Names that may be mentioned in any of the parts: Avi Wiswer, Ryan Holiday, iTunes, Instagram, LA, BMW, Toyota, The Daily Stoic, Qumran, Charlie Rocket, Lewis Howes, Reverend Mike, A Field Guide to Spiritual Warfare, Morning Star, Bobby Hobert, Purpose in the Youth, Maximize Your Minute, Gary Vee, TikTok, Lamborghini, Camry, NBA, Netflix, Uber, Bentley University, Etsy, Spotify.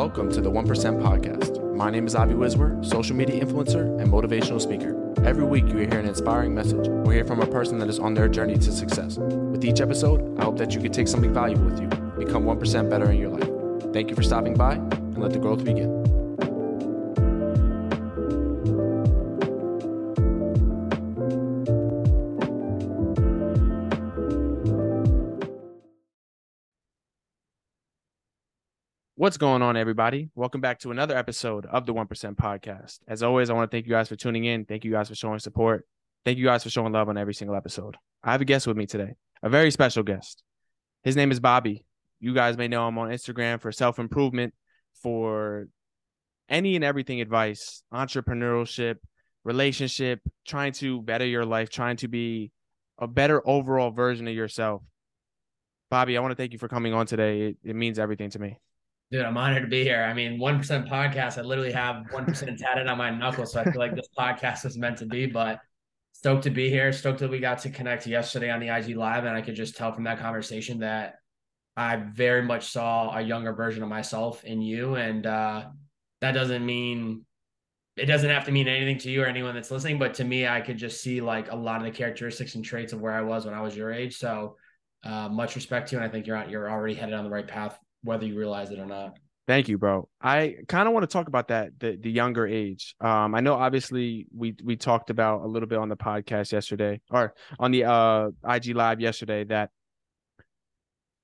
welcome to the 1% Podcast. My name is Avi Wiswer, social media influencer and motivational speaker. Every week you hear an inspiring message or hear from a person that is on their journey to success. With each episode, I hope that you can take something valuable with you, become 1% better in your life. Thank you for stopping by, and let the growth begin. What's going on, everybody? Welcome back to another episode of the 1% Podcast. As always, I want to thank you guys for tuning in. Thank you guys for showing support. Thank you guys for showing love on every single episode. I have a guest with me today, a very special guest. His name is Bobby. You guys may know him on Instagram for self-improvement, for any and everything advice, entrepreneurship, relationship, trying to better your life, trying to be a better overall version of yourself. Bobby, I want to thank you for coming on today. It means everything to me. Dude, I'm honored to be here. I mean, 1% Podcast, I literally have 1% tatted on my knuckles, so I feel like this podcast was meant to be, but stoked to be here. Stoked that we got to connect yesterday on the IG Live, and I could just tell from that conversation that I very much saw a younger version of myself in you, and that doesn't mean, it doesn't have to mean anything to you or anyone that's listening, but to me, I could just see like a lot of the characteristics and traits of where I was when I was your age, so much respect to you, and I think you're already headed on the right path, whether you realize it or not. Thank you, bro. I kind of want to talk about that, the younger age. I know obviously we talked about a little bit on the podcast yesterday, or on the IG Live yesterday, that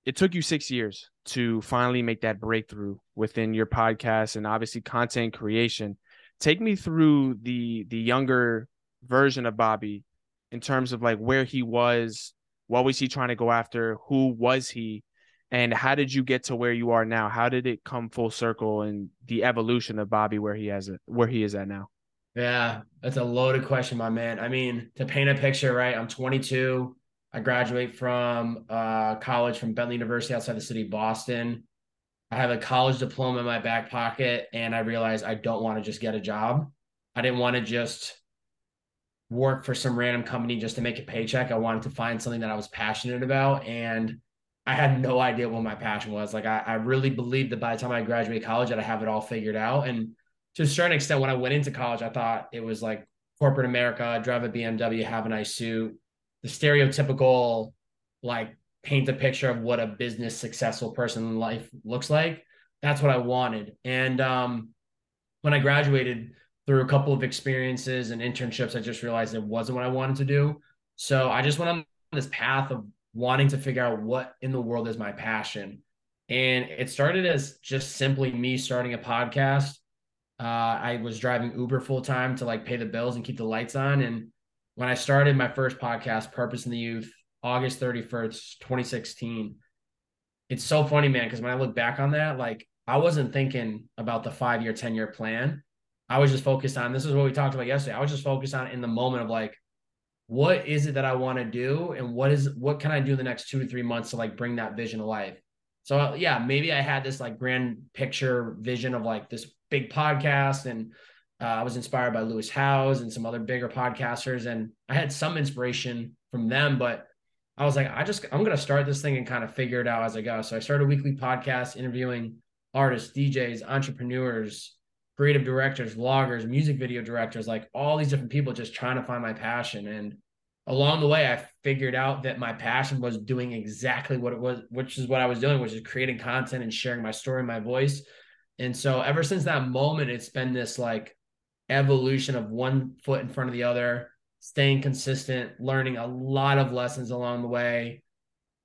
it took you 6 years to finally make that breakthrough within your podcast and obviously content creation. Take me through the younger version of Bobby in terms of like where he was, what was he trying to go after, who was he? And how did you get to where you are now? How did it come full circle and the evolution of Bobby where he is at now? Yeah, that's a loaded question, my man. I mean, to paint a picture, right? I'm 22. I graduate from college from Bentley University outside the city of Boston. I have a college diploma in my back pocket, and I realized I don't want to just get a job. I didn't want to just work for some random company just to make a paycheck. I wanted to find something that I was passionate about, and I had no idea what my passion was. Like I really believed that by the time I graduated college that I have it all figured out. And to a certain extent, when I went into college, I thought it was like corporate America, drive a BMW, have a nice suit, the stereotypical, like paint a picture of what a business successful person in life looks like. That's what I wanted. And when I graduated, through a couple of experiences and internships, I just realized it wasn't what I wanted to do. So I just went on this path of wanting to figure out what in the world is my passion. And it started as just simply me starting a podcast. I was driving Uber full time to like pay the bills and keep the lights on. And when I started my first podcast, Purpose in the Youth, August 31st, 2016, it's so funny, man, because when I look back on that, like I wasn't thinking about the 5-year, 10-year plan. I was just focused on, this is what we talked about yesterday. I was just focused on in the moment of like, what is it that I want to do? And what can I do the next 2 to 3 months to like bring that vision to life? So yeah, maybe I had this like grand picture vision of like this big podcast. And I was inspired by Lewis Howes and some other bigger podcasters. And I had some inspiration from them, but I was like, I'm going to start this thing and kind of figure it out as I go. So I started a weekly podcast interviewing artists, DJs, entrepreneurs, creative directors, vloggers, music video directors, like all these different people just trying to find my passion. And along the way, I figured out that my passion was doing exactly what it was, which is what I was doing, which is creating content and sharing my story, my voice. And so ever since that moment, it's been this like evolution of one foot in front of the other, staying consistent, learning a lot of lessons along the way,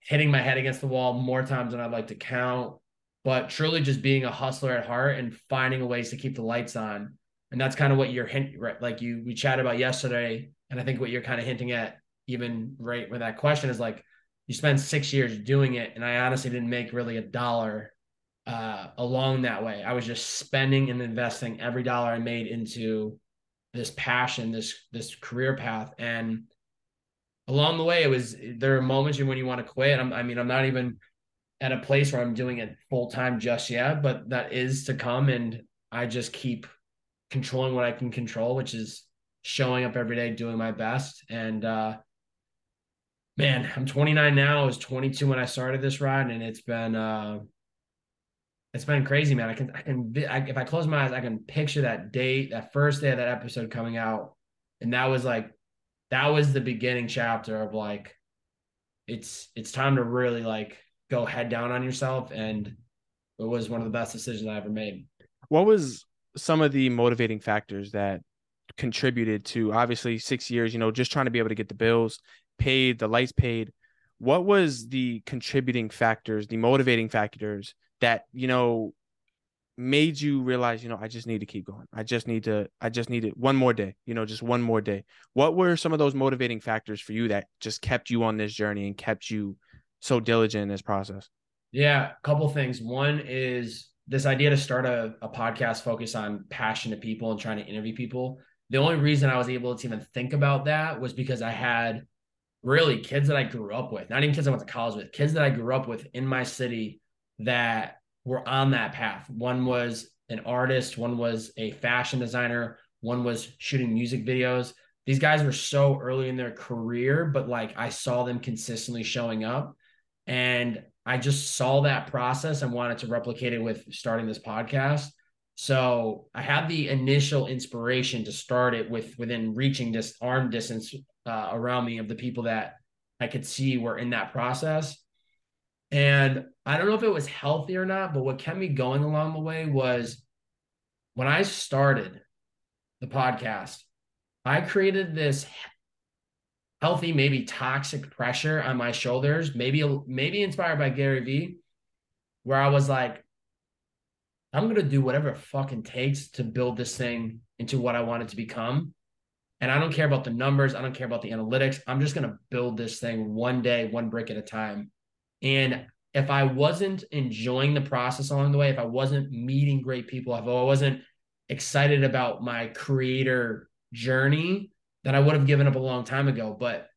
hitting my head against the wall more times than I'd like to count, but truly just being a hustler at heart and finding ways to keep the lights on. And that's kind of what you're hinting, right? Like we chatted about yesterday. And I think what you're kind of hinting at even right with that question is like, you spent 6 years doing it. And I honestly didn't make really a dollar along that way. I was just spending and investing every dollar I made into this passion, this career path. And along the way, there are moments when you want to quit. I'm not even at a place where I'm doing it full-time just yet, but that is to come. And I just keep controlling what I can control, which is showing up every day, doing my best. And man, I'm 29 now. I was 22 when I started this ride, and it's been It's been crazy, man. I can, if I close my eyes, I can picture that date, that first day of that episode coming out. And that was the beginning chapter of like, it's time to really like go head down on yourself. And it was one of the best decisions I ever made. What was some of the motivating factors that contributed to obviously 6 years, you know, just trying to be able to get the bills paid, the lights paid? What was the contributing factors, the motivating factors that, you know, made you realize, you know, I just need to keep going. I just need it one more day, you know, just one more day. What were some of those motivating factors for you that just kept you on this journey and kept you so diligent in this process? Yeah. A couple of things. One is this idea to start a podcast focused on passionate people and trying to interview people. The only reason I was able to even think about that was because I had really kids that I grew up with, not even kids I went to college with, kids that I grew up with in my city that were on that path. One was an artist, one was a fashion designer, one was shooting music videos. These guys were so early in their career, but like I saw them consistently showing up and I just saw that process and wanted to replicate it with starting this podcast. So I had the initial inspiration to start it within reaching this arm distance around me of the people that I could see were in that process. And I don't know if it was healthy or not, but what kept me going along the way was when I started the podcast, I created this healthy, maybe toxic pressure on my shoulders, maybe inspired by Gary Vee, where I was like, I'm going to do whatever it fucking takes to build this thing into what I want it to become. And I don't care about the numbers. I don't care about the analytics. I'm just going to build this thing one day, one brick at a time. And if I wasn't enjoying the process along the way, if I wasn't meeting great people, if I wasn't excited about my creator journey, then I would have given up a long time ago. But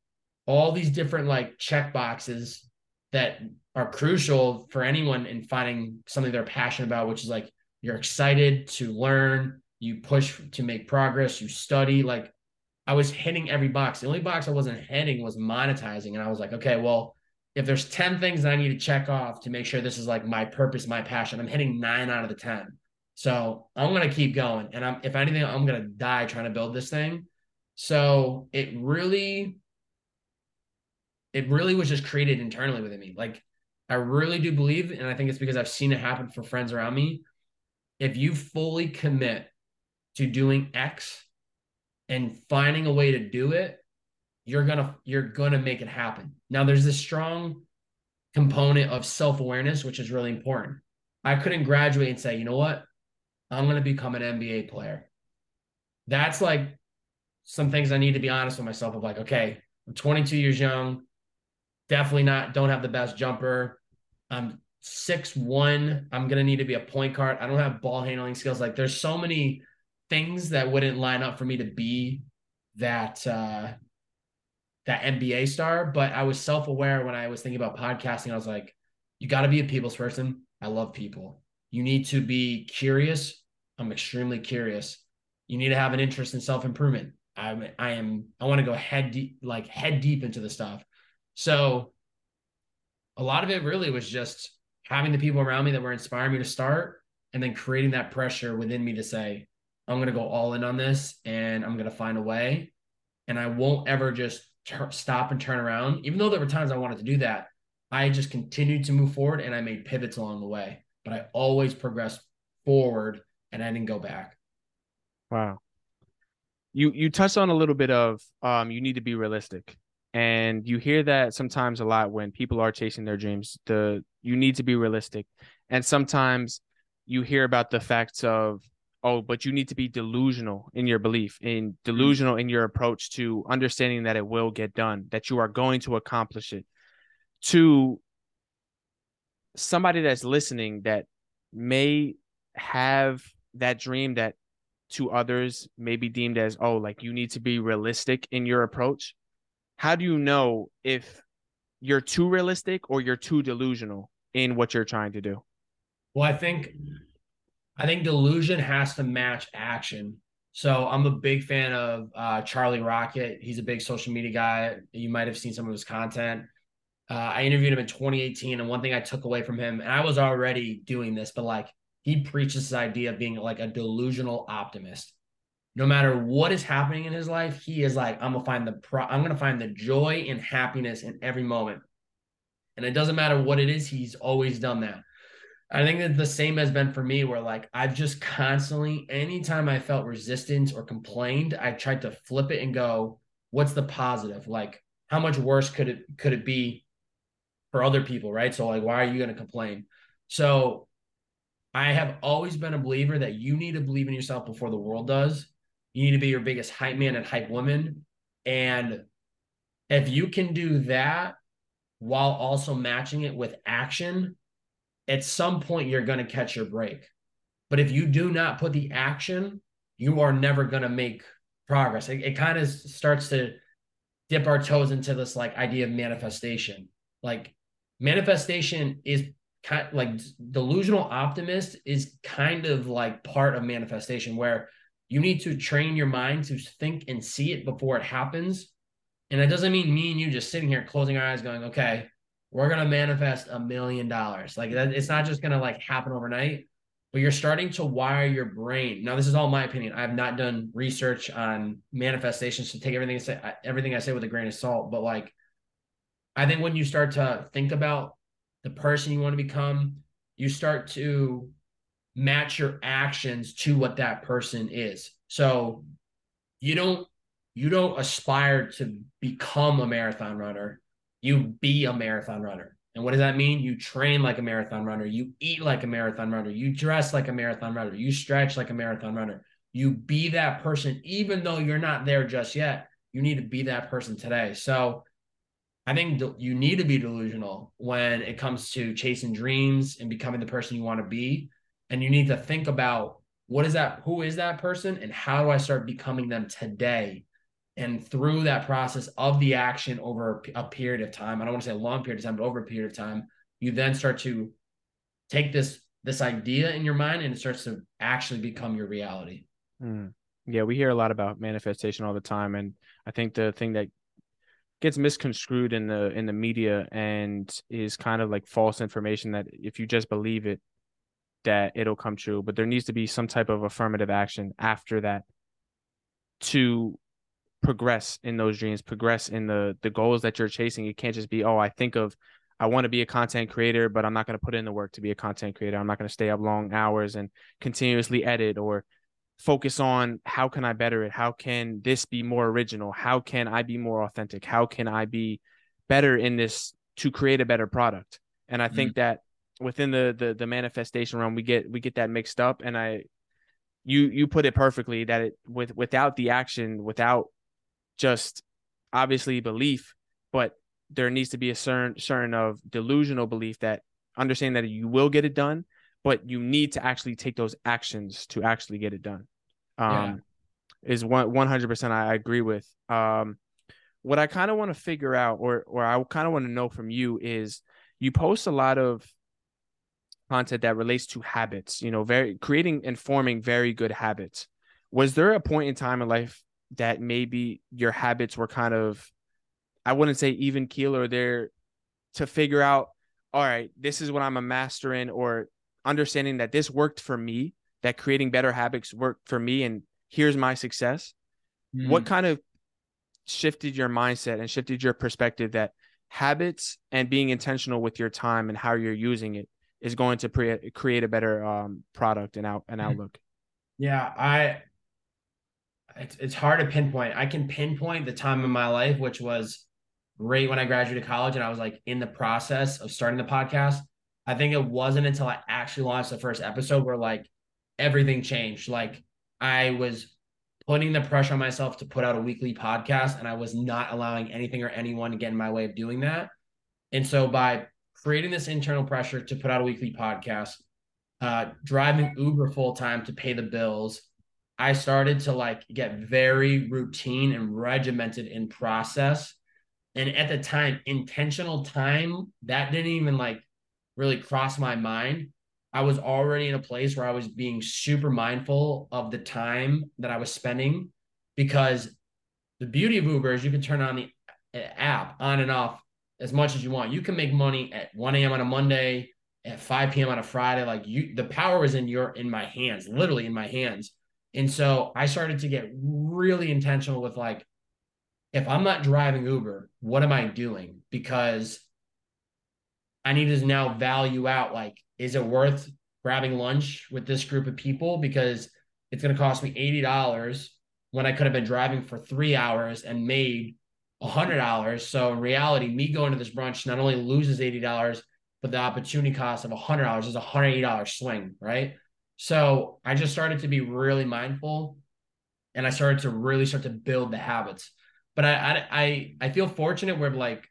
all these different like check boxes that are crucial for anyone in finding something they're passionate about, which is like, you're excited to learn, you push to make progress, you study. Like I was hitting every box. The only box I wasn't hitting was monetizing. And I was like, okay, well, if there's 10 things that I need to check off to make sure this is like my purpose, my passion, I'm hitting 9 out of the 10. So I'm going to keep going. And if anything, I'm going to die trying to build this thing. So it really was just created internally within me. Like I really do believe, and I think it's because I've seen it happen for friends around me. If you fully commit to doing X and finding a way to do it, you're gonna make it happen. Now there's this strong component of self-awareness, which is really important. I couldn't graduate and say, you know what? I'm gonna become an NBA player. That's like some things I need to be honest with myself of like, okay, I'm 22 years young, definitely don't have the best jumper. I'm 6'1". I'm gonna need to be a point guard. I don't have ball handling skills. Like there's so many things that wouldn't line up for me to be that NBA star, but I was self-aware when I was thinking about podcasting. I was like, you got to be a people's person. I love people. You need to be curious. I'm extremely curious. You need to have an interest in self-improvement. I want to go head deep into the stuff. So a lot of it really was just having the people around me that were inspiring me to start and then creating that pressure within me to say, I'm going to go all in on this and I'm going to find a way. And I won't ever just stop and turn around. Even though there were times I wanted to do that, I just continued to move forward and I made pivots along the way, but I always progressed forward and I didn't go back. Wow. You touched on a little bit of, you need to be realistic, and you hear that sometimes a lot when people are chasing their dreams, you need to be realistic. And sometimes you hear about the facts of, oh, but you need to be delusional in your belief and delusional in your approach to understanding that it will get done, that you are going to accomplish it. To somebody that's listening that may have that dream that to others may be deemed as, oh, like you need to be realistic in your approach. How do you know if you're too realistic or you're too delusional in what you're trying to do? Well, I think delusion has to match action. So I'm a big fan of Charlie Rocket. He's a big social media guy. You might have seen some of his content. I interviewed him in 2018, and one thing I took away from him, and I was already doing this, but like he preaches this idea of being like a delusional optimist. No matter what is happening in his life, he is like, I'm going to find the joy and happiness in every moment. And it doesn't matter what it is. He's always done that. I think that the same has been for me, where like, I've just constantly, anytime I felt resistance or complained, I tried to flip it and go, what's the positive? Like, how much worse could it be for other people? Right. So like, why are you going to complain? So I have always been a believer that you need to believe in yourself before the world does. You need to be your biggest hype man and hype woman. And if you can do that while also matching it with action, at some point you're going to catch your break. But if you do not put the action, you are never going to make progress. It kind of starts to dip our toes into this like idea of manifestation. Like manifestation is kind of like delusional optimist is kind of like part of manifestation, where you need to train your mind to think and see it before it happens. And that doesn't mean me and you just sitting here closing our eyes going, okay, we're going to manifest $1 million. Like that, it's not just going to like happen overnight, but you're starting to wire your brain. Now, this is all my opinion. I have not done research on manifestations, to take everything I say with a grain of salt. But like, I think when you start to think about the person you want to become, you start to match your actions to what that person is. So you don't aspire to become a marathon runner. You be a marathon runner. And what does that mean? You train like a marathon runner. You eat like a marathon runner. You dress like a marathon runner. You stretch like a marathon runner. You be that person, even though you're not there just yet. You need to be that person today. So I think you need to be delusional when it comes to chasing dreams and becoming the person you want to be. And you need to think about who is that person, and how do I start becoming them today? And through that process of the action over a period of time, I don't want to say a long period of time, but over a period of time, you then start to take this idea in your mind, and it starts to actually become your reality. Yeah, we hear a lot about manifestation all the time. And I think the thing that gets misconstrued in the media and is kind of like false information, that if you just believe it, that it'll come true. But there needs to be some type of affirmative action after that to progress in those dreams, progress in the goals that you're chasing. It can't just be, oh, I want to be a content creator, but I'm not going to put in the work to be a content creator. I'm not going to stay up long hours and continuously edit, or focus on how can I better it? How can this be more original? How can I be more authentic? How can I be better in this to create a better product? And I think that within the manifestation realm, we get that mixed up. And you put it perfectly, that without the action, without just obviously belief, but there needs to be a certain of delusional belief, that understanding that you will get it done, but you need to actually take those actions to actually get it done. Is 100% I agree with. What I kind of want to figure out, or I kind of want to know from you, is you post a lot of content that relates to habits, very creating and forming very good habits. Was there a point in time in life that maybe your habits were kind of, I wouldn't say even keel, or there to figure out, all right, this is what I'm a master in, or understanding that this worked for me, that creating better habits worked for me, and here's my success? What kind of shifted your mindset and shifted your perspective that habits and being intentional with your time and how you're using it is going to create a better product and outlook? Yeah, it's hard to pinpoint. I can pinpoint the time in my life, which was right when I graduated college, and I was like in the process of starting the podcast. I think it wasn't until I actually launched the first episode where like everything changed. Like I was putting the pressure on myself to put out a weekly podcast, and I was not allowing anything or anyone to get in my way of doing that. And so by creating this internal pressure to put out a weekly podcast, driving Uber full time to pay the bills, I started to like get very routine and regimented in process. And at the time, intentional time, that didn't even like really cross my mind. I was already in a place where I was being super mindful of the time that I was spending, because the beauty of Uber is you can turn on the app on and off as much as you want. You can make money at 1 a.m. on a Monday, at 5 p.m. on a Friday. Like, you, the power is in my hands, literally in my hands. And so I started to get really intentional with, like, if I'm not driving Uber, what am I doing? Because I need to now value out, like, is it worth grabbing lunch with this group of people? Because it's going to cost me $80 when I could have been driving for 3 hours and made $100. So in reality, me going to this brunch not only loses $80, but the opportunity cost of $100 is a $180 swing, right? So I just started to be really mindful, and I started to really start to build the habits. But I feel fortunate where, like,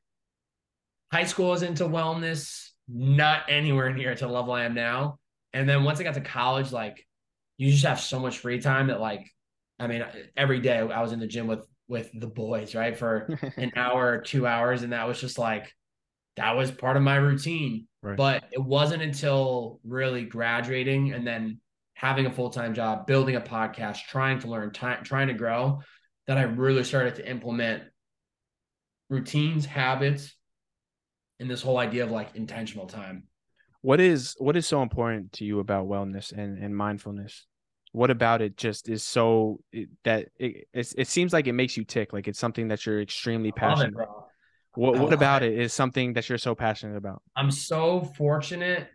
high school is into wellness, not anywhere near to the level I am now. And then once I got to college, like, you just have so much free time that, like, I mean, every day I was in the gym with the boys, right, for an hour or 2 hours. And that was just like, that was part of my routine. Right. But it wasn't until really graduating and then having a full-time job, building a podcast, trying to learn, trying to grow, that I really started to implement routines, habits, and this whole idea of, like, intentional time. What is so important to you about wellness and mindfulness? What about it just is so that it seems like it makes you tick, like it's something that you're extremely passionate about? What about it is something that you're so passionate about? I'm so fortunate,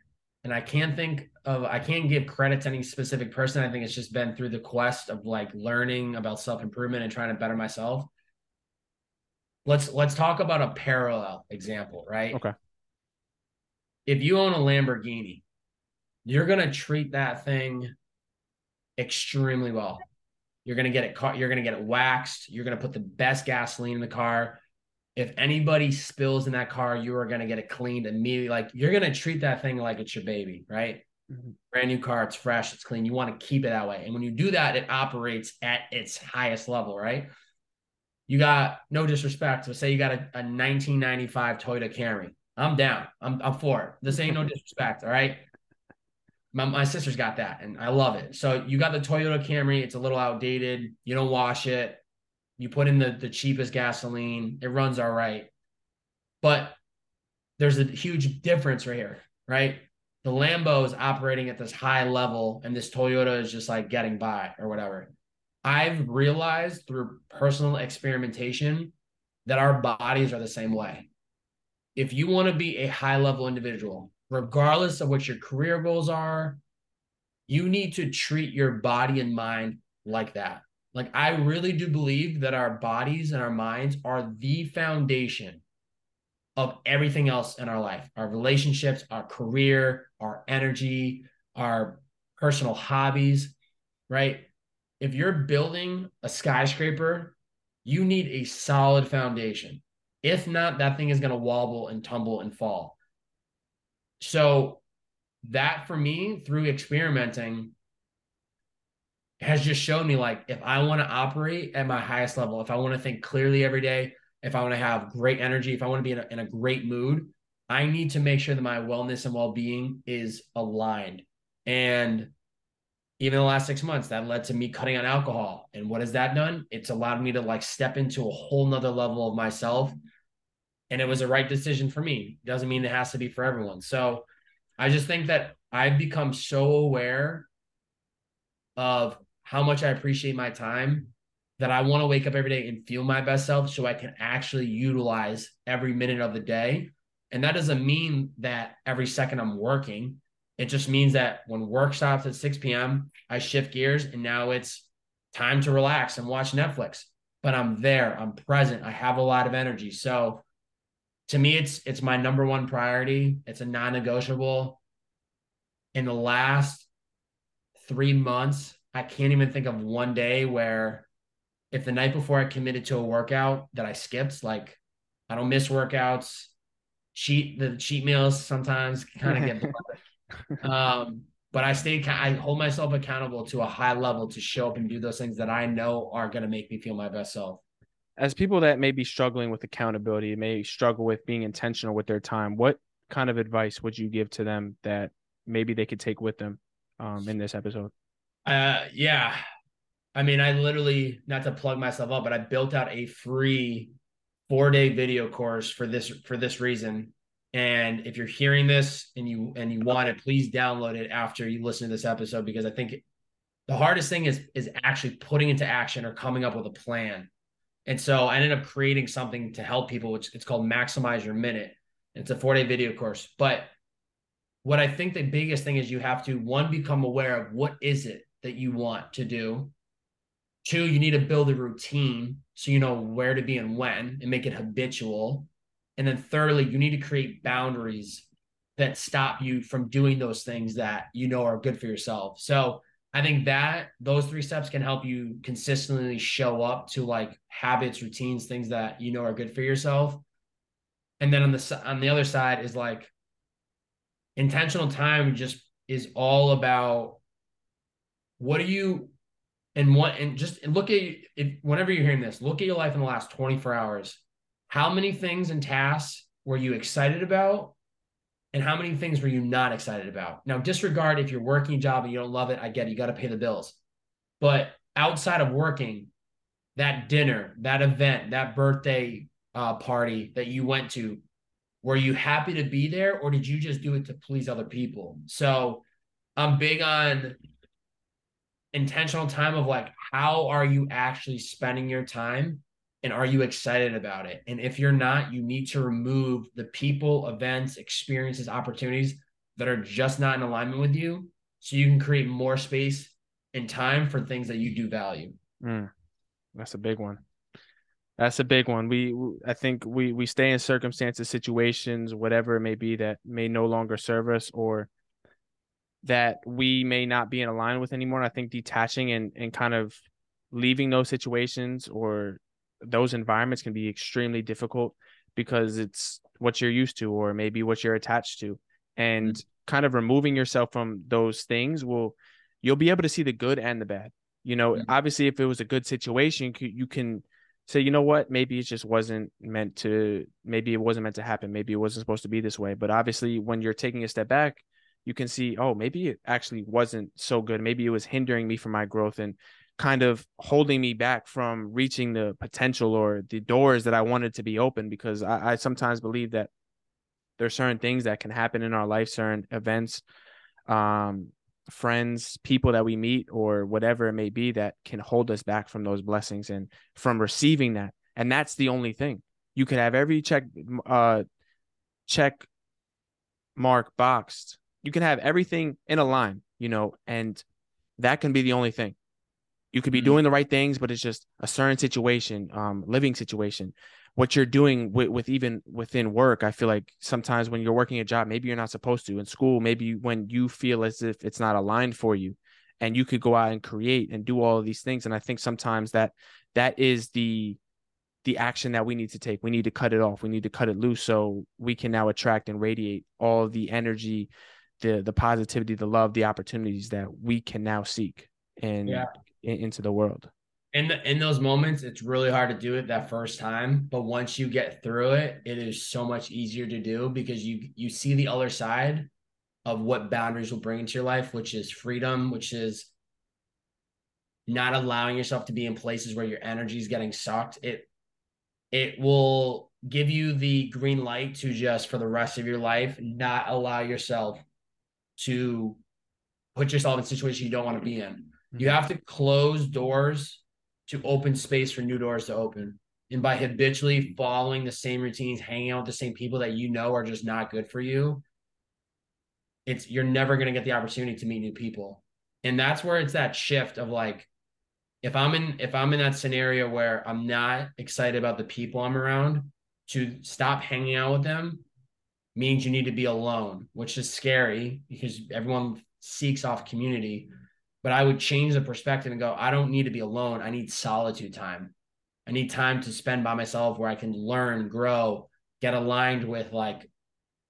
and I can't give credit to any specific person. I think it's just been through the quest of, like, learning about self-improvement and trying to better myself. Let's talk about a parallel example, right? Okay. If you own a Lamborghini, you're going to treat that thing extremely well. You're going to get it you're going to get it waxed. You're going to put the best gasoline in the car. If anybody spills in that car, you are going to get it cleaned immediately. Like, you're going to treat that thing like it's your baby, right? Mm-hmm. Brand new car. It's fresh. It's clean. You want to keep it that way. And when you do that, it operates at its highest level, right? You got, no disrespect, but say you got a 1995 Toyota Camry. I'm down. I'm for it. This ain't no disrespect. All right. My sister's got that and I love it. So you got the Toyota Camry. It's a little outdated. You don't wash it. You put in the cheapest gasoline. It runs all right. But there's a huge difference right here, right? The Lambo is operating at this high level and this Toyota is just, like, getting by or whatever. I've realized through personal experimentation that our bodies are the same way. If you want to be a high-level individual, regardless of what your career goals are, you need to treat your body and mind like that. Like, I really do believe that our bodies and our minds are the foundation of everything else in our life, our relationships, our career, our energy, our personal hobbies, right? If you're building a skyscraper, you need a solid foundation. If not, that thing is going to wobble and tumble and fall. So that, for me, through experimenting, has just shown me, like, if I want to operate at my highest level, if I want to think clearly every day, if I want to have great energy, if I want to be in a great mood, I need to make sure that my wellness and well-being is aligned. And even the last 6 months, that led to me cutting out alcohol. And what has that done? It's allowed me to, like, step into a whole nother level of myself. And it was the right decision for me. Doesn't mean it has to be for everyone. So I just think that I've become so aware of how much I appreciate my time that I want to wake up every day and feel my best self so I can actually utilize every minute of the day. And that doesn't mean that every second I'm working. It just means that when work stops at 6 p.m., I shift gears and now it's time to relax and watch Netflix. But I'm there, I'm present, I have a lot of energy. So to me, it's my number one priority. It's a non-negotiable. In the last 3 months, I can't even think of one day where, if the night before I committed to a workout that I skipped, like, I don't miss workouts, the cheat meals sometimes kind of get blooded. But I hold myself accountable to a high level to show up and do those things that I know are going to make me feel my best self. As people that may be struggling with accountability, may struggle with being intentional with their time, what kind of advice would you give to them that maybe they could take with them in this episode? Yeah. I mean, I literally, not to plug myself up, but I built out a free 4-day video course for this reason. And if you're hearing this and you want it, please download it after you listen to this episode, because I think the hardest thing is actually putting into action or coming up with a plan. And so I ended up creating something to help people, which it's called Maximize Your Minute. It's a 4-day video course. But what I think the biggest thing is, you have to, one, become aware of what is it that you want to do. Two, you need to build a routine so you know where to be and when, and make it habitual. And then thirdly, you need to create boundaries that stop you from doing those things that you know are good for yourself. So I think that those 3 steps can help you consistently show up to like habits, routines, things that you know are good for yourself. And then on the other side is like intentional time just is all about look at it. Whenever you're hearing this, look at your life in the last 24 hours. How many things and tasks were you excited about? And how many things were you not excited about? Now, disregard if you're working a job and you don't love it. I get it. You got to pay the bills. But outside of working, that dinner, that event, that birthday party that you went to, were you happy to be there, or did you just do it to please other people? So I'm big on intentional time of like, how are you actually spending your time? And are you excited about it? And if you're not, you need to remove the people, events, experiences, opportunities that are just not in alignment with you, so you can create more space and time for things that you do value. That's a big one. I think we stay in circumstances, situations, whatever it may be, that may no longer serve us or that we may not be in alignment with anymore. And I think detaching and kind of leaving those situations or those environments can be extremely difficult, because it's what you're used to or maybe what you're attached to, and kind of removing yourself from those things you'll be able to see the good and the bad. Obviously if it was a good situation, you can say, you know what, maybe it wasn't meant to happen. Maybe it wasn't supposed to be this way. But obviously when you're taking a step back, you can see, oh, maybe it actually wasn't so good. Maybe it was hindering me from my growth and kind of holding me back from reaching the potential or the doors that I wanted to be open. Because I sometimes believe that there's certain things that can happen in our life, certain events, friends, people that we meet, or whatever it may be, that can hold us back from those blessings and from receiving that. And that's the only thing. You could have every check mark boxed. You can have everything in a line, and that can be the only thing. You could be doing the right things, but it's just a certain situation, living situation, what you're doing with even within work. I feel like sometimes when you're working a job, maybe you're not supposed to. In school, maybe when you feel as if it's not aligned for you, and you could go out and create and do all of these things. And I think sometimes that is the action that we need to take. We need to cut it off. We need to cut it loose, so we can now attract and radiate all of the energy, the positivity, the love, the opportunities that we can now seek. And yeah. Into the world. In those moments, it's really hard to do it that first time, but once you get through it, it is so much easier to do, because you see the other side of what boundaries will bring into your life, which is freedom, which is not allowing yourself to be in places where your energy is getting sucked. It will give you the green light to just, for the rest of your life, not allow yourself to put yourself in situations you don't want to be in. You have to close doors to open space for new doors to open. And by habitually following the same routines, hanging out with the same people that you know are just not good for you, you're never going to get the opportunity to meet new people. And that's where it's that shift of like, if I'm in that scenario where I'm not excited about the people I'm around, to stop hanging out with them means you need to be alone, which is scary because everyone seeks off community. But I would change the perspective and go, I don't need to be alone. I need solitude time. I need time to spend by myself where I can learn, grow, get aligned with like,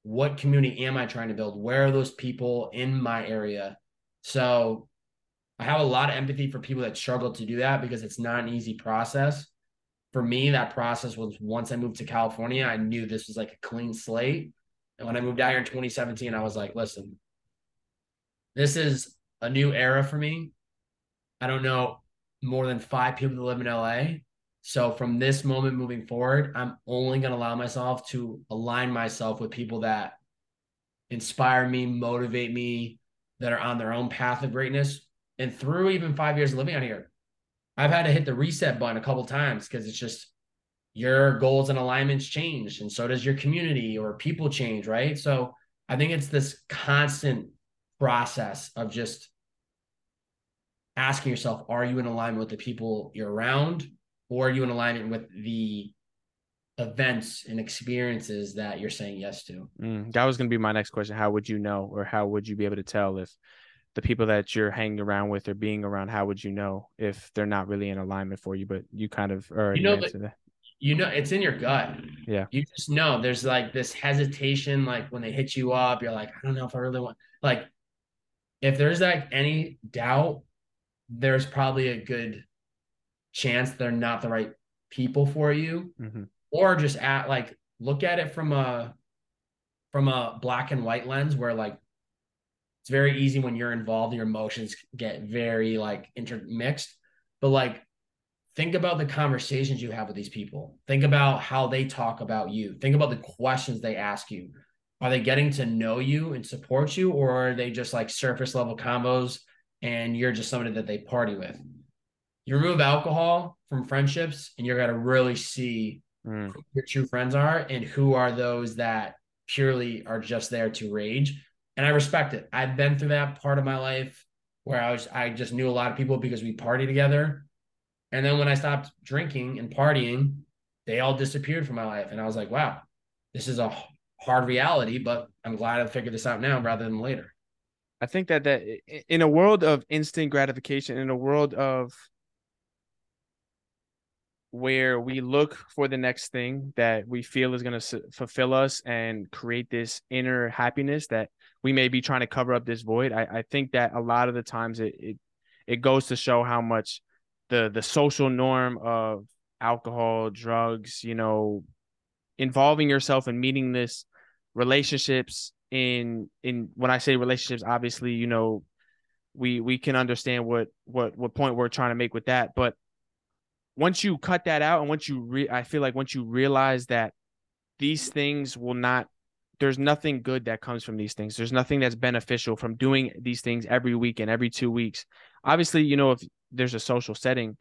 what community am I trying to build? Where are those people in my area? So I have a lot of empathy for people that struggle to do that, because it's not an easy process. For me, that process was, once I moved to California, I knew this was like a clean slate. And when I moved out here in 2017, I was like, listen, this is a new era for me. I don't know more than 5 people that live in LA. So from this moment moving forward, I'm only going to allow myself to align myself with people that inspire me, motivate me, that are on their own path of greatness. And through even 5 years of living out here, I've had to hit the reset button a couple of times because it's just your goals and alignments change. And so does your community or people change, right? So I think it's this constant process of just asking yourself, are you in alignment with the people you're around? Or are you in alignment with the events and experiences that you're saying yes to? That was going to be my next question. How would you know, or how would you be able to tell if the people that you're hanging around with or being around, how would you know if they're not really in alignment for you, but you kind of already answered that? You know, it's in your gut. Yeah. You just know there's like this hesitation, like when they hit you up, you're like, I don't know if I really want, like, if there's like any doubt, there's probably a good chance they're not the right people for you. Mm-hmm. Or just at like, look at it from a black and white lens where like, it's very easy when you're involved, your emotions get very like intermixed, but like, think about the conversations you have with these people. Think about how they talk about you. Think about the questions they ask you. Are they getting to know you and support you, or are they just like surface level combos and you're just somebody that they party with? You remove alcohol from friendships and you're going to really see who your true friends are and who are those that purely are just there to rage. And I respect it. I've been through that part of my life where I just knew a lot of people because we party together. And then when I stopped drinking and partying, they all disappeared from my life. And I was like, wow, this is a hard reality, but I'm glad I figured this out now rather than later. I think that in a world of instant gratification, in a world of where we look for the next thing that we feel is going to fulfill us and create this inner happiness that we may be trying to cover up this void, I think that a lot of the times it goes to show how much the social norm of alcohol, drugs, you know, involving yourself in meaningless relationships in when I say relationships, obviously, you know, we can understand what point we're trying to make with that. But once you cut that out and once you I feel like once you realize that these things will not, there's nothing good that comes from these things. There's nothing that's beneficial from doing these things every week and every 2 weeks. Obviously, you know, if there's a social setting,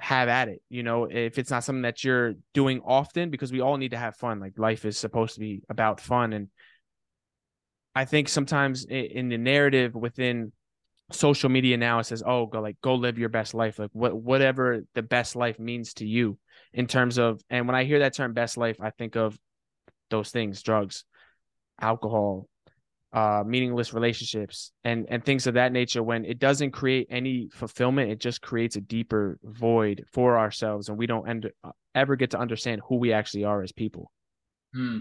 have at it. You know, if it's not something that you're doing often, because we all need to have fun. Like, life is supposed to be about fun. And I think sometimes in the narrative within social media now, it says, oh, go live your best life. Like whatever the best life means to you in terms of, and when I hear that term best life, I think of those things, drugs, alcohol, meaningless relationships and things of that nature, when it doesn't create any fulfillment. It just creates a deeper void for ourselves, and we don't ever get to understand who we actually are as people. Yeah,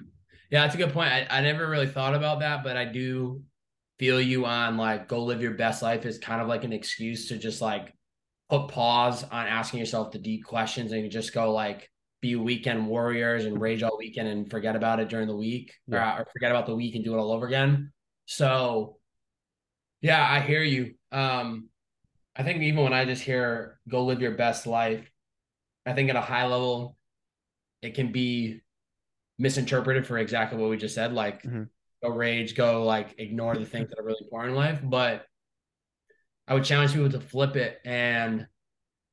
that's a good point. I never really thought about that, but I do feel you on like, go live your best life is kind of like an excuse to just like put pause on asking yourself the deep questions, and you just go like, be weekend warriors and rage all weekend and forget about it during the week. Yeah. Or forget about the week and do it all over again. So yeah, I hear you. I think even when I just hear go live your best life, I think at a high level, it can be misinterpreted for exactly what we just said. Like go rage, go like ignore the things that are really important in life. But I would challenge people to flip it and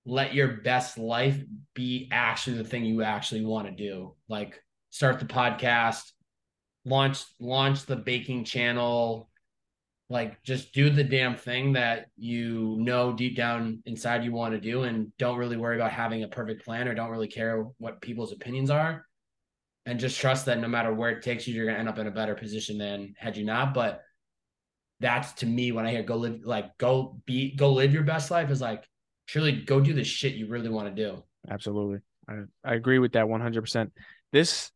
let your best life be actually the thing you actually want to do. Like start the podcast, launch the baking channel, like just do the damn thing that you know deep down inside you want to do, and don't really worry about having a perfect plan, or don't really care what people's opinions are, and just trust that no matter where it takes you, you're going to end up in a better position than had you not. But that's, to me, when I hear go live your best life, is like, truly go do the shit you really want to do. Absolutely. I agree with that 100%. This,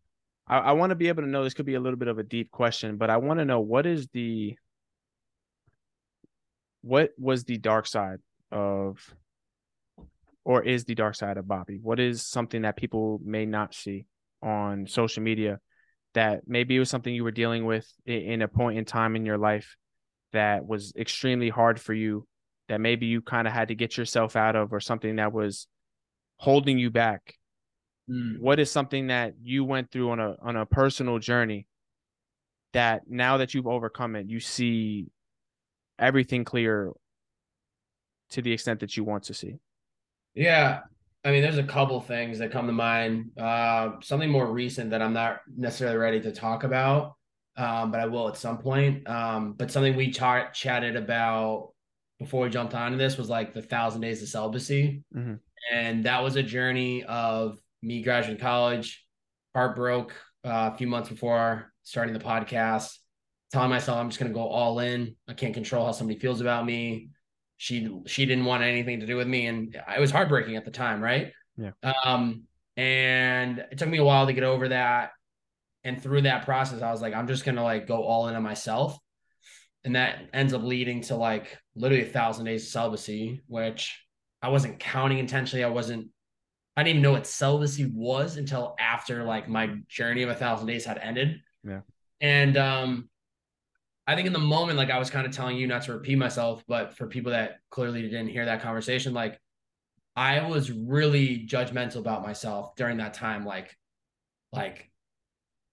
I want to be able to know, this could be a little bit of a deep question, but I want to know, what was the dark side of, or is the dark side of Bobby? What is something that people may not see on social media that maybe it was something you were dealing with in a point in time in your life that was extremely hard for you, that maybe you kind of had to get yourself out of, or something that was holding you back? What is something that you went through on a personal journey that now that you've overcome it, you see everything clear to the extent that you want to see? Yeah. I mean, there's a couple things that come to mind. Something more recent that I'm not necessarily ready to talk about, but I will at some point. But something we chatted about before we jumped onto this was like the 1,000 days of celibacy. Mm-hmm. And that was a journey of me graduating college, heart broke a few months before starting the podcast, telling myself I'm just going to go all in. I can't control how somebody feels about me. She didn't want anything to do with me. And it was heartbreaking at the time. Right. Yeah. And it took me a while to get over that. And through that process, I was like, I'm just going to like go all in on myself. And that ends up leading to like literally 1,000 days of celibacy, which I wasn't counting intentionally. I didn't even know what celibacy was until after like my journey of 1,000 days had ended. Yeah. And, I think in the moment, like I was kind of telling you not to repeat myself, but for people that clearly didn't hear that conversation, like I was really judgmental about myself during that time. Like,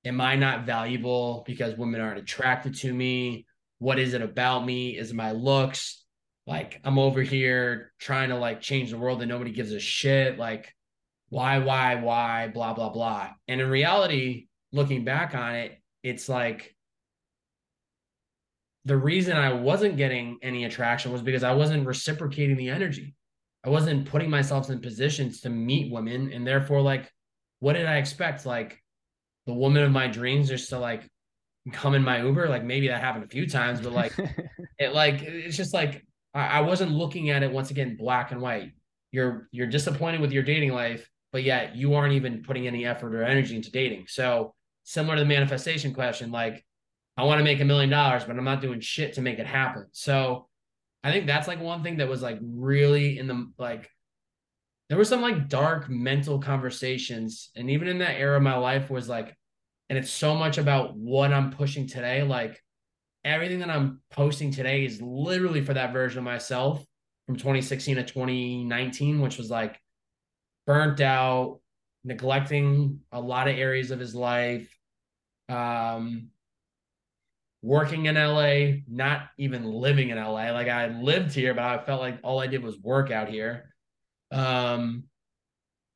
am I not valuable because women aren't attracted to me? What is it about me? Is it my looks? Like I'm over here trying to like change the world and nobody gives a shit. Like why, blah, blah, blah. And in reality, looking back on it, it's like, the reason I wasn't getting any attraction was because I wasn't reciprocating the energy. I wasn't putting myself in positions to meet women. And therefore, like, what did I expect? Like the woman of my dreams just to like come in my Uber. Like maybe that happened a few times, but like, it's just like, I wasn't looking at it once again, black and white. You're disappointed with your dating life, but yet you aren't even putting any effort or energy into dating. So similar to the manifestation question, like, I want to make $1 million, but I'm not doing shit to make it happen. So I think that's like one thing that was like really in the, like, there were some like dark mental conversations. And even in that era of my life was like, and it's so much about what I'm pushing today. Like everything that I'm posting today is literally for that version of myself from 2016 to 2019, which was like burnt out, neglecting a lot of areas of his life. Working in LA, not even living in LA. Like I lived here, but I felt like all I did was work out here. It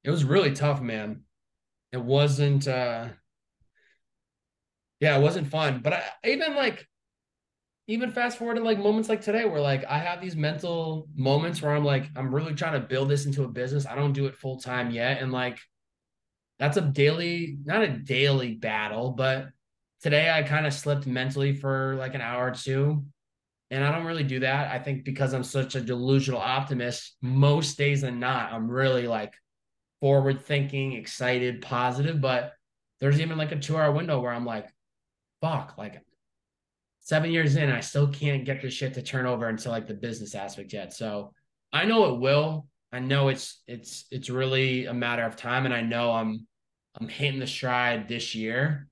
was really tough, man. It wasn't, it wasn't fun. But I even fast forward to like moments like today where like I have these mental moments where I'm like, I'm really trying to build this into a business. I don't do it full time yet. And like, that's not a daily battle, but today I kind of slipped mentally for like an hour or two, and I don't really do that. I think because I'm such a delusional optimist, most days than not, I'm really like forward thinking, excited, positive, but there's even like a 2-hour window where I'm like, fuck, like 7 years in, I still can't get this shit to turn over into like the business aspect yet. So I know it will. I know it's really a matter of time. And I know I'm hitting the stride this year.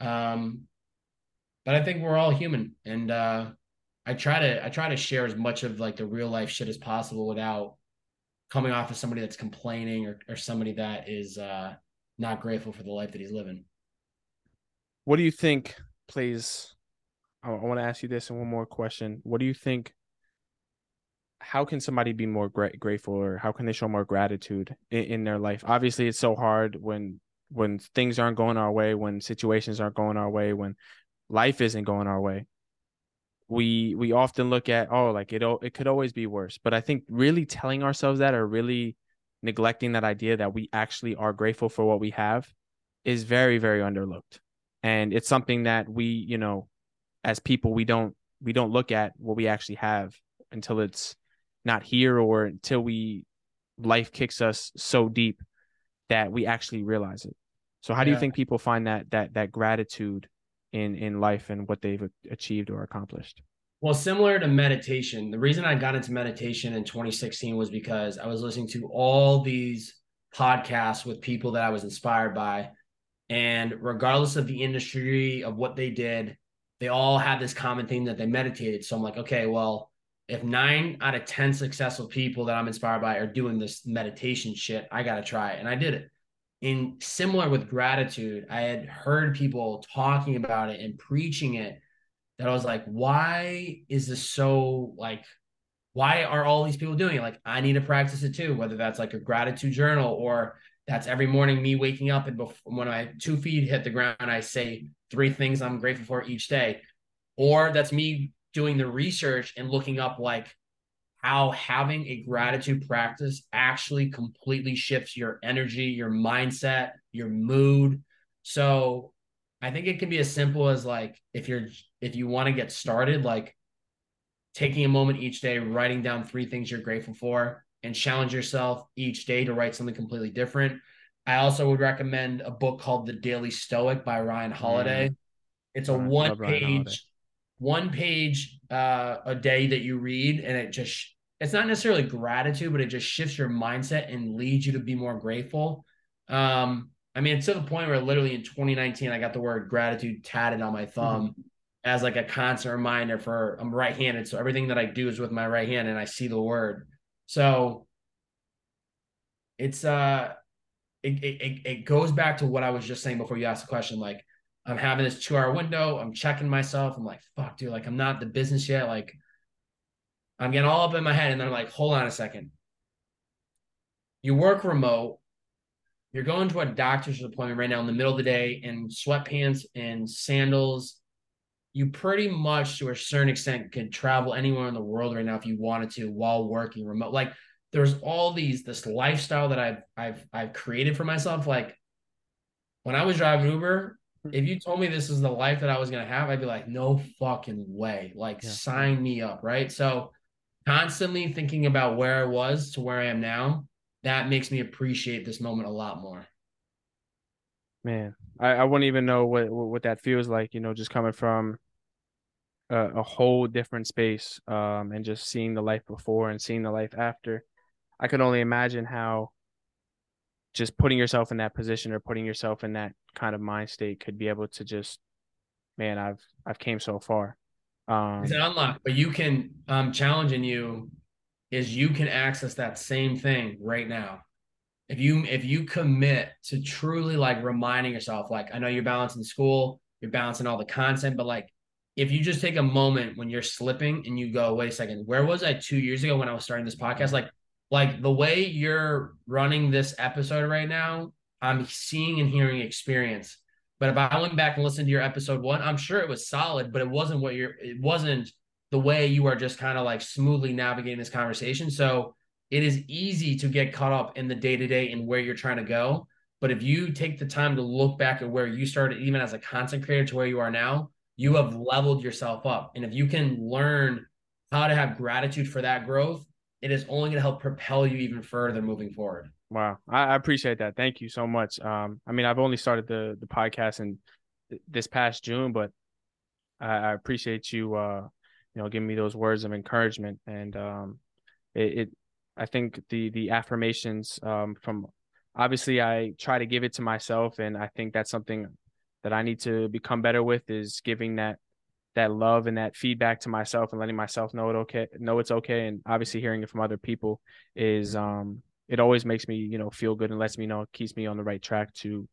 But I think we're all human, and I try to share as much of like the real life shit as possible without coming off as somebody that's complaining or somebody that is not grateful for the life that he's living. What do you think plays? I want to ask you this and one more question. What do you think? How can somebody be more grateful, or how can they show more gratitude in their life? Obviously, it's so hard when things aren't going our way, when situations aren't going our way, when life isn't going our way, we often look at, oh, like it could always be worse. But I think really telling ourselves that, or really neglecting that idea that we actually are grateful for what we have, is very, very underlooked. And it's something that we, you know, as people, we don't look at what we actually have until it's not here, or until life kicks us so deep that we actually realize it. So how do you think people find that gratitude in life and what they've achieved or accomplished? Well, similar to meditation, the reason I got into meditation in 2016 was because I was listening to all these podcasts with people that I was inspired by. And regardless of the industry, of what they did, they all had this common theme that they meditated. So I'm like, okay, well, if 9 out of 10 successful people that I'm inspired by are doing this meditation shit, I got to try it. And I did it. And similar with gratitude, I had heard people talking about it and preaching it, that I was like, why is this so, like, why are all these people doing it? Like, I need to practice it too, whether that's like a gratitude journal, or that's every morning me waking up and when my 2 feet hit the ground, I say 3 things I'm grateful for each day. Or that's me doing the research and looking up like how having a gratitude practice actually completely shifts your energy, your mindset, your mood. So I think it can be as simple as like, if you want to get started, like taking a moment each day, writing down 3 things you're grateful for, and challenge yourself each day to write something completely different. I also would recommend a book called The Daily Stoic by Ryan Holiday. It's a one page a day that you read, and it's not necessarily gratitude, but it just shifts your mindset and leads you to be more grateful. I mean, it's to the point where literally in 2019, I got the word gratitude tatted on my thumb as like a constant reminder for, I'm right-handed. So everything that I do is with my right hand, and I see the word. So it's, it goes back to what I was just saying before you asked the question. Like, I'm having this 2-hour window. I'm checking myself. I'm like, fuck, dude, like, I'm not the business yet. Like, I'm getting all up in my head. And then I'm like, hold on a second. You work remote. You're going to a doctor's appointment right now in the middle of the day in sweatpants and sandals. You pretty much, to a certain extent, can travel anywhere in the world right now if you wanted to while working remote. Like, there's all this lifestyle that I've created for myself. Like, when I was driving Uber, if you told me this is the life that I was going to have, I'd be like, no fucking way. Like, sign me up. Right. So constantly thinking about where I was to where I am now, that makes me appreciate this moment a lot more. Man, I wouldn't even know what that feels like, you know, just coming from a whole different space, and just seeing the life before and seeing the life after. I can only imagine how just putting yourself in that position or putting yourself in that kind of mind state could be able to just, man, I've came so far. It's an unlock, but you can, challenging you is you can access that same thing right now. If you commit to truly like reminding yourself, like, I know you're balancing school, you're balancing all the content, but like, if you just take a moment when you're slipping and you go, wait a second, where was I 2 years ago when I was starting this podcast? Like the way you're running this episode right now, I'm seeing and hearing experience. But if I went back and listened to your episode 1, I'm sure it was solid, but it wasn't the way you are just kind of like smoothly navigating this conversation. So it is easy to get caught up in the day-to-day and where you're trying to go. But if you take the time to look back at where you started, even as a content creator, to where you are now, you have leveled yourself up. And if you can learn how to have gratitude for that growth, it is only going to help propel you even further moving forward. Wow. I appreciate that. Thank you so much. I mean, I've only started the podcast in this past June, but I appreciate you, you know, giving me those words of encouragement. And I think the affirmations, from, obviously I try to give it to myself. And I think that's something that I need to become better with, is giving that love and that feedback to myself and letting myself know it's okay. And obviously hearing it from other people is, it always makes me, you know, feel good and lets me know, keeps me on the right track to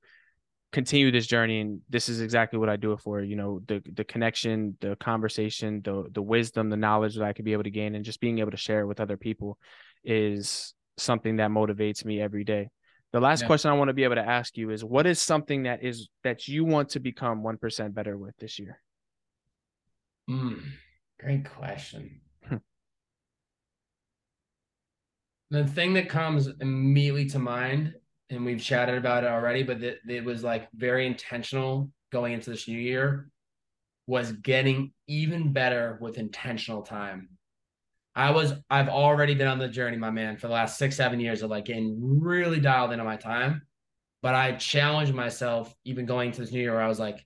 continue this journey. And this is exactly what I do it for, you know, the connection, the conversation, the wisdom, the knowledge that I could be able to gain, and just being able to share it with other people is something that motivates me every day. The last question I want to be able to ask you is, what is something that you want to become 1% better with this year? Great question. The thing that comes immediately to mind, and we've chatted about it already, but it was like very intentional going into this new year, was getting even better with intentional time. I've already been on the journey, my man, for the last 6-7 years of like getting really dialed into my time. But I challenged myself even going into this new year, where I was like,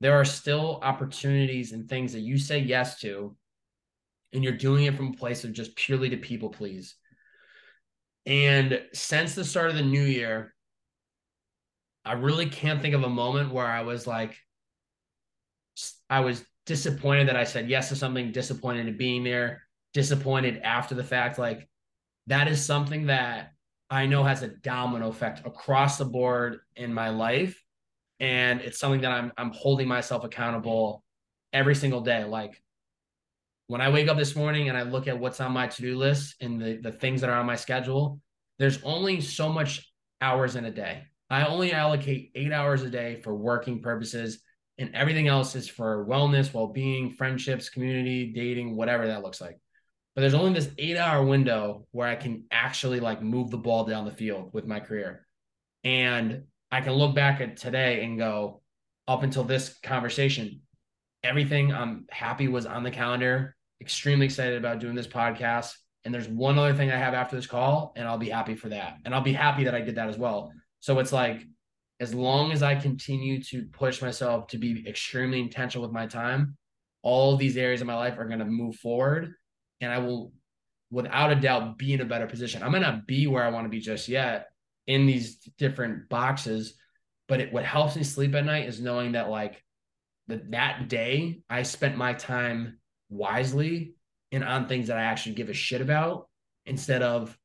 there are still opportunities and things that you say yes to, and you're doing it from a place of just purely to people please. And since the start of the new year, I really can't think of a moment where I was like, I was disappointed that I said yes to something, disappointed in being there, disappointed after the fact, like that is something that I know has a domino effect across the board in my life. And it's something that I'm holding myself accountable every single day. Like when I wake up this morning and I look at what's on my to-do list and the things that are on my schedule, there's only so much hours in a day. I only allocate 8 hours a day for working purposes, and everything else is for wellness, well-being, friendships, community, dating, whatever that looks like. But there's only this 8 hour window where I can actually like move the ball down the field with my career. And I can look back at today and go, up until this conversation, everything I'm happy was on the calendar, extremely excited about doing this podcast. And there's one other thing I have after this call, and I'll be happy for that. And I'll be happy that I did that as well. So it's like, as long as I continue to push myself to be extremely intentional with my time, all of these areas of my life are going to move forward, and I will, without a doubt, be in a better position. I might not be where I want to be just yet in these different boxes, but what helps me sleep at night is knowing that like that day I spent my time wisely and on things that I actually give a shit about, instead of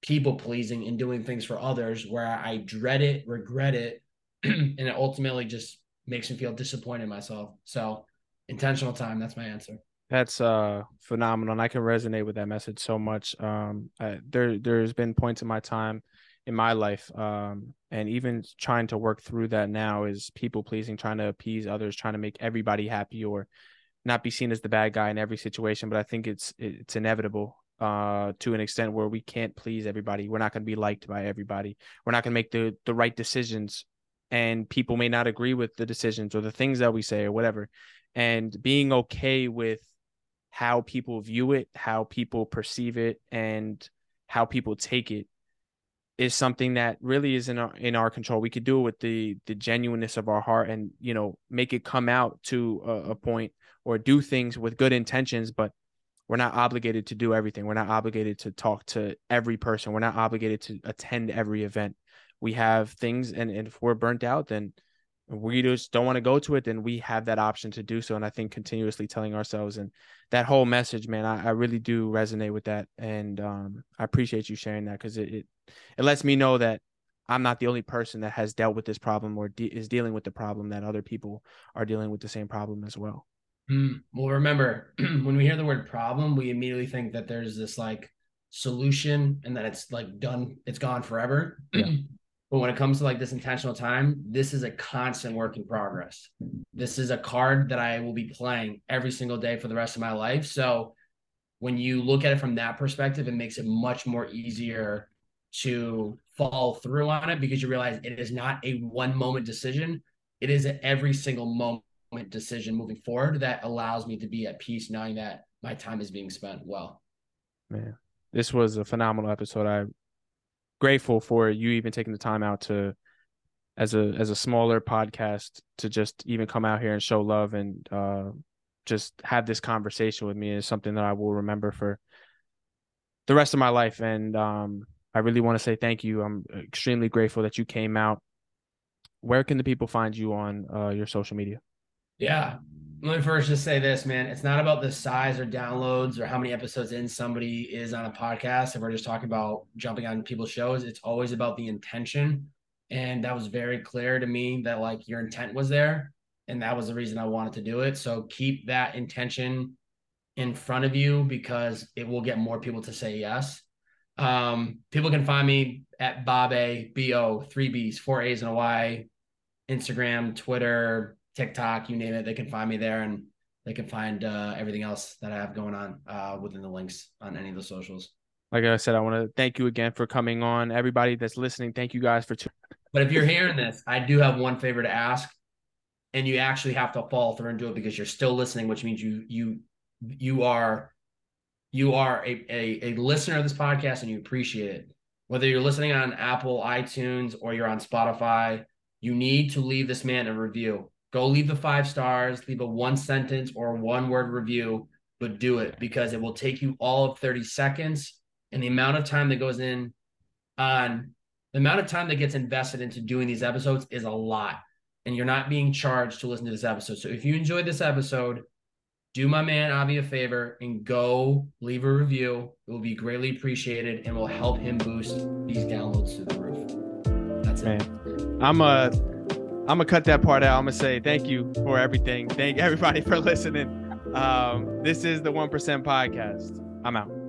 people pleasing and doing things for others where I dread it, regret it, and it ultimately just makes me feel disappointed in myself. So intentional time, that's my answer. That's phenomenal. And I can resonate with that message so much. There's been points in my time in my life, and even trying to work through that now is people pleasing, trying to appease others, trying to make everybody happy or not be seen as the bad guy in every situation. But I think it's inevitable. To an extent where we can't please everybody. We're not going to be liked by everybody. We're not going to make the right decisions, and people may not agree with the decisions or the things that we say or whatever. And being okay with how people view it, how people perceive it, and how people take it is something that really is in our control. We could do it with the genuineness of our heart and, you know, make it come out to a point, or do things with good intentions, but we're not obligated to do everything. We're not obligated to talk to every person. We're not obligated to attend every event. We have things, and if we're burnt out, then we just don't want to go to it, then we have that option to do so. And I think continuously telling ourselves, and that whole message, man, I really do resonate with that. And I appreciate you sharing that, because it lets me know that I'm not the only person that has dealt with this problem or is dealing with the problem, that other people are dealing with the same problem as well. Well, remember, when we hear the word problem, we immediately think that there's this like solution and that it's like done, it's gone forever. Yeah. But when it comes to like this intentional time, this is a constant work in progress. This is a card that I will be playing every single day for the rest of my life. So when you look at it from that perspective, it makes it much more easier to follow through on it, because you realize it is not a one moment decision. It is at every single moment decision moving forward that allows me to be at peace knowing that my time is being spent well. Man, this was a phenomenal episode. I'm grateful for you even taking the time out to, as a smaller podcast, to just even come out here and show love and just have this conversation with me. Is something that I will remember for the rest of my life. And I really want to say thank you. I'm extremely grateful that you came out. Where can the people find you on your social media? Yeah. Let me first just say this, man. It's not about the size or downloads or how many episodes in somebody is on a podcast. If we're just talking about jumping on people's shows, it's always about the intention. And that was very clear to me that like your intent was there, and that was the reason I wanted to do it. So keep that intention in front of you, because it will get more people to say yes. People can find me at Bobby, B-O, 3 B's, 4 A's and a Y, Instagram, Twitter, TikTok, you name it, they can find me there, and they can find everything else that I have going on within the links on any of the socials. Like I said, I want to thank you again for coming on. Everybody that's listening, thank you guys for tuning in. But if you're hearing this, I do have one favor to ask, and you actually have to follow through and do it, because you're still listening, which means you are a listener of this podcast and you appreciate it. Whether you're listening on Apple, iTunes, or you're on Spotify, you need to leave this man a review. Go leave the 5 stars, leave a 1-sentence or 1-word review, but do it, because it will take you all of 30 seconds. And the amount of time that goes in on the amount of time that gets invested into doing these episodes is a lot, and you're not being charged to listen to this episode. So if you enjoyed this episode, do my man Avi a favor and go leave a review. It will be greatly appreciated and will help him boost these downloads to the roof. That's it. Man, I'm gonna cut that part out. I'm gonna say thank you for everything. Thank everybody for listening. This is the 1% Podcast. I'm out.